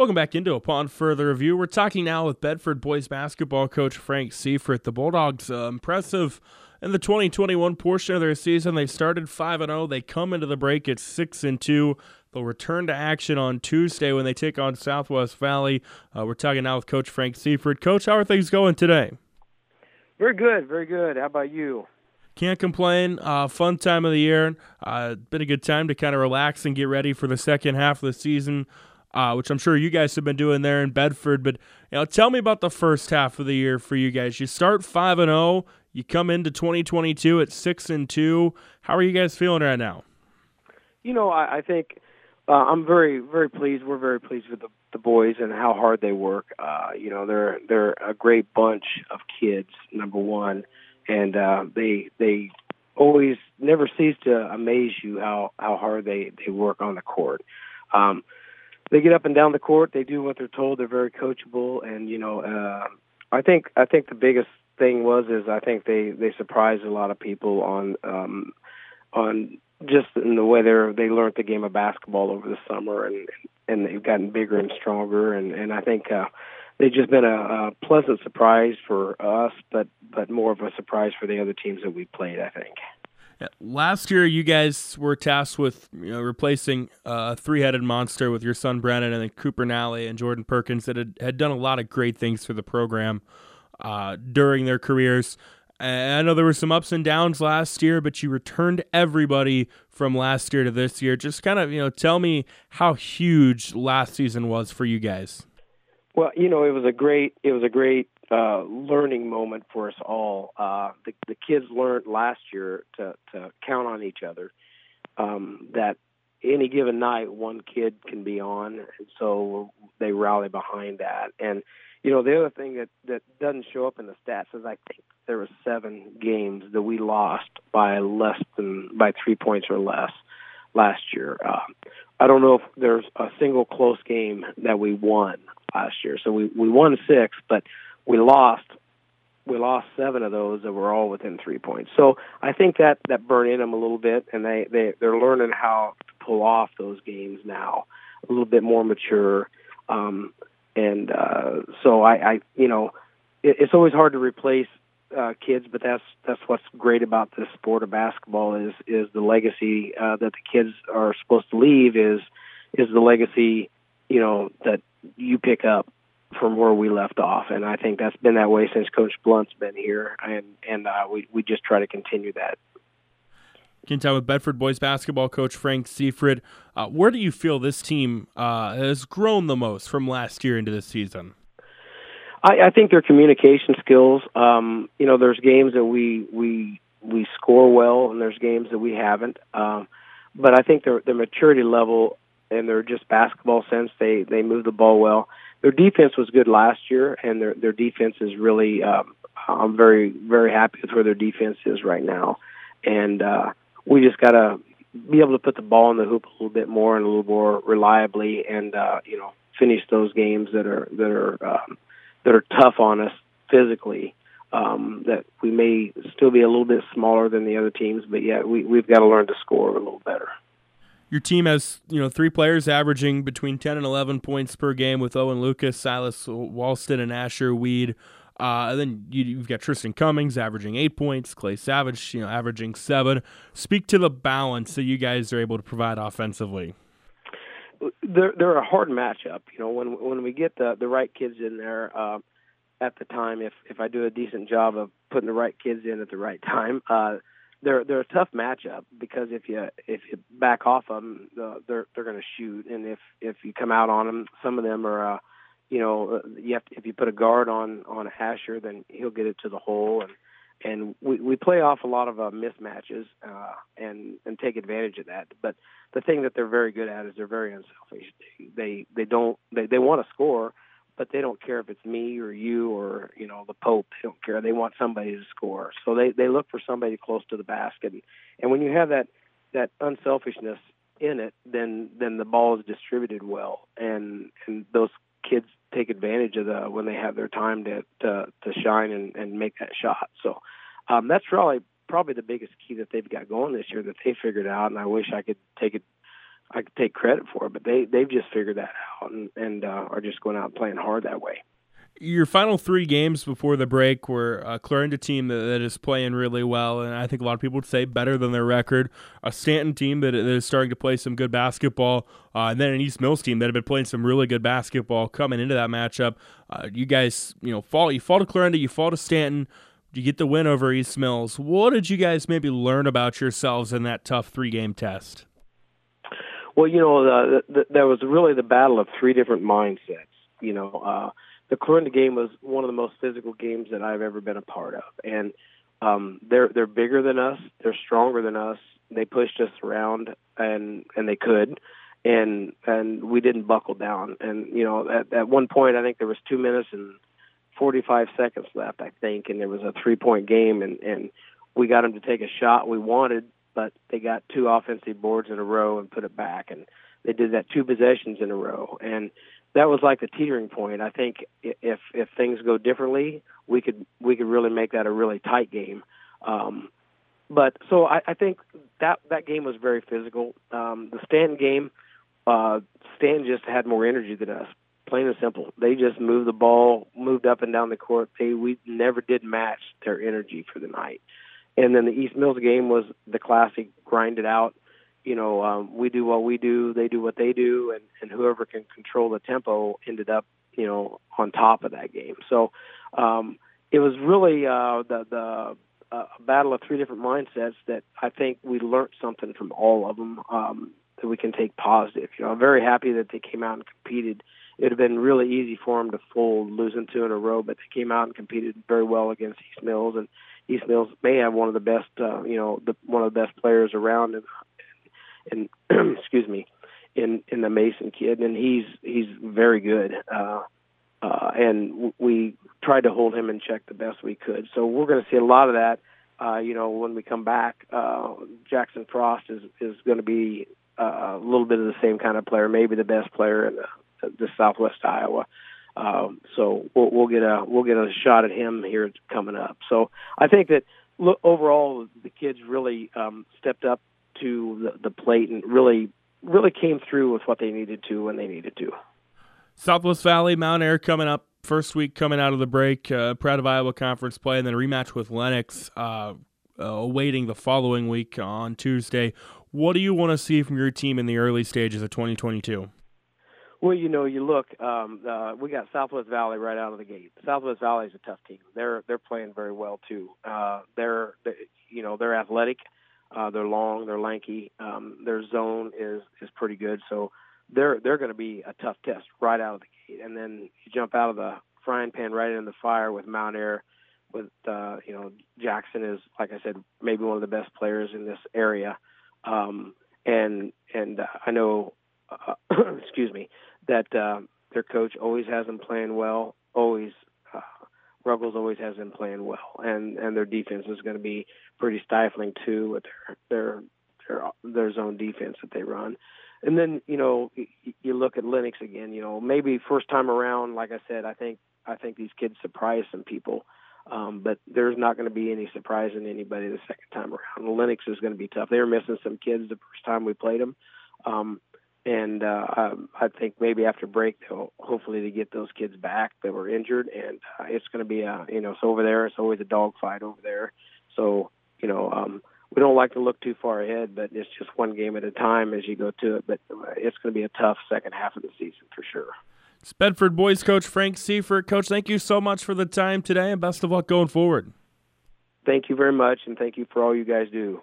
Welcome back into Upon Further Review. We're talking now with Bedford boys basketball coach Frank Seifert. The Bulldogs impressive in the 2021 portion of their season. They started 5-0. They come into the break at 6-2. They'll return to action on Tuesday when they take on Southwest Valley. We're talking now with Coach Frank Seifert. Coach, how are things going today? Very good, very good. How about you? Can't complain. Fun time of the year. Been a good time to kind of relax and get ready for the second half of the season. Which I'm sure you guys have been doing there in Bedford. But you know, tell me about the first half of the year for you guys. You start 5-0. You come into 2022 at 6-2. How are you guys feeling right now? You know, I think I'm very, very pleased. We're very pleased with the boys and how hard they work. You know, they're a great bunch of kids, number one, and they always never cease to amaze you how hard they work on the court. They get up and down the court. They do what they're told. They're very coachable, and you know, I think the biggest thing was I think they surprised a lot of people on just in the way they learned the game of basketball over the summer, and they've gotten bigger and stronger, and I think they've just been a pleasant surprise for us, but more of a surprise for the other teams that we played, I think. Last year, you guys were tasked with replacing a three-headed monster with your son Brennan and then Cooper Nally and Jordan Perkins that had done a lot of great things for the program during their careers. And I know there were some ups and downs last year, but you returned everybody from last year to this year. Just kind of tell me how huge last season was for you guys. Well, it was a great learning moment for us all. The kids learned last year to count on each other, that any given night one kid can be on, and so they rally behind that. And, the other thing that doesn't show up in the stats is I think there were 7 games that we lost by 3 points or less last year. I don't know if there's a single close game that we won last year. So we won 6, but we lost 7 of those that were all within 3 points. So I think that burned in them a little bit, and they're learning how to pull off those games now, a little bit more mature. So I it's always hard to replace kids, but that's what's great about this sport of basketball is the legacy that the kids are supposed to leave is the legacy that you pick up from where we left off, and I think that's been that way since Coach Blunt's been here, and we just try to continue that. Can you tell with Bedford boys basketball coach Frank Seifert, where do you feel this team has grown the most from last year into this season? I think their communication skills. There's games that we score well, and there's games that we haven't. But I think their maturity level and their just basketball sense, they move the ball well. Their defense was good last year, and their defense is really I'm very, very happy with where their defense is right now. And we just got to be able to put the ball in the hoop a little bit more and a little more reliably and, finish those games that are tough on us physically, that we may still be a little bit smaller than the other teams, but yeah, we've got to learn to score a little better. Your team has, 3 players averaging between 10 and 11 points per game with Owen Lucas, Silas Walston, and Asher Weed. And then you've got Tristan Cummings averaging 8 points, Clay Savage, averaging 7. Speak to the balance that you guys are able to provide offensively. They're a hard matchup. When we get the right kids in there at the time, if I do a decent job of putting the right kids in at the right time, They're a tough matchup because if you back off them, they're going to shoot, and if you come out on them, some of them are, if you put a guard on Asher, then he'll get it to the hole, and we play off a lot of mismatches and take advantage of that. But the thing that they're very good at is they're very unselfish. They want to score, but they don't care if it's me or you or, the Pope. They don't care. They want somebody to score. So they look for somebody close to the basket. And when you have that unselfishness in it, then the ball is distributed well. And those kids take advantage of when they have their time to shine and make that shot. So that's probably the biggest key that they've got going this year that they figured out. And I wish I could take it I could take credit for it, but they've just figured that out and are just going out and playing hard that way. Your final three games before the break were a Clarinda team that is playing really well, and I think a lot of people would say better than their record, a Stanton team that is starting to play some good basketball, and then an East Mills team that had been playing some really good basketball coming into that matchup. You guys, you fall to Clarinda, you fall to Stanton, you get the win over East Mills. What did you guys maybe learn about yourselves in that tough three-game test? Well, that was really the battle of three different mindsets. The Clarinda game was one of the most physical games that I've ever been a part of. And they're bigger than us. They're stronger than us. They pushed us around, and they could. And we didn't buckle down. And, at one point, I think there was 2 minutes and 45 seconds left, I think, and there was a three-point game. And we got them to take a shot we wanted, but they got two offensive boards in a row and put it back. And they did that two possessions in a row. And that was like the teetering point. I think if things go differently, we could really make that a really tight game. But I think that game was very physical. The Stanton game, Stanton just had more energy than us, plain and simple. They just moved the ball, moved up and down the court. We never did match their energy for the night. And then the East Mills game was the classic grind it out. We do what we do, they do what they do, and whoever can control the tempo ended up, on top of that game. So it was really the battle of three different mindsets that I think we learned something from all of them that we can take positive. I'm very happy that they came out and competed. It would have been really easy for them to fold, losing two in a row, but they came out and competed very well against East Mills, and East Mills may have one of the best, one of the best players around and excuse me, in the Mason kid, and he's very good. And we tried to hold him in check the best we could. So we're going to see a lot of that. When we come back, Jackson Frost is going to be a little bit of the same kind of player, maybe the best player in the Southwest Iowa. So we'll get a shot at him here coming up. So I think that overall the kids really stepped up to the plate and really came through with what they needed to when they needed to. Southwest Valley, Mount Air coming up, first week coming out of the break, proud of Iowa Conference play, and then a rematch with Lennox awaiting the following week on Tuesday. What do you want to see from your team in the early stages of 2022? Well, you look, we got Southwest Valley right out of the gate. Southwest Valley is a tough team. They're playing very well too. They're athletic. They're long, they're lanky. Their zone is pretty good, so they're going to be a tough test right out of the gate. And then you jump out of the frying pan right into the fire with Mount Air. With Jackson is, like I said, maybe one of the best players in this area. And I know, excuse me, that their coach always has them playing well. Always, Ruggles always has them playing well, and their defense is going to be pretty stifling too with their zone defense that they run. And then you look at Lennox again. Maybe first time around, like I said, I think these kids surprised some people, but there's not going to be any surprising anybody the second time around. Lennox is going to be tough. They were missing some kids the first time we played them, I think maybe after break they'll hopefully to get those kids back that were injured, and it's going to be so over there it's always a dogfight over there. So we don't like to look too far ahead, but it's just one game at a time as you go to it. But it's going to be a tough second half of the season for sure. It's Bedford boys coach Frank Seifert. Coach, thank you so much for the time today, and best of luck going forward. Thank you very much, and thank you for all you guys do.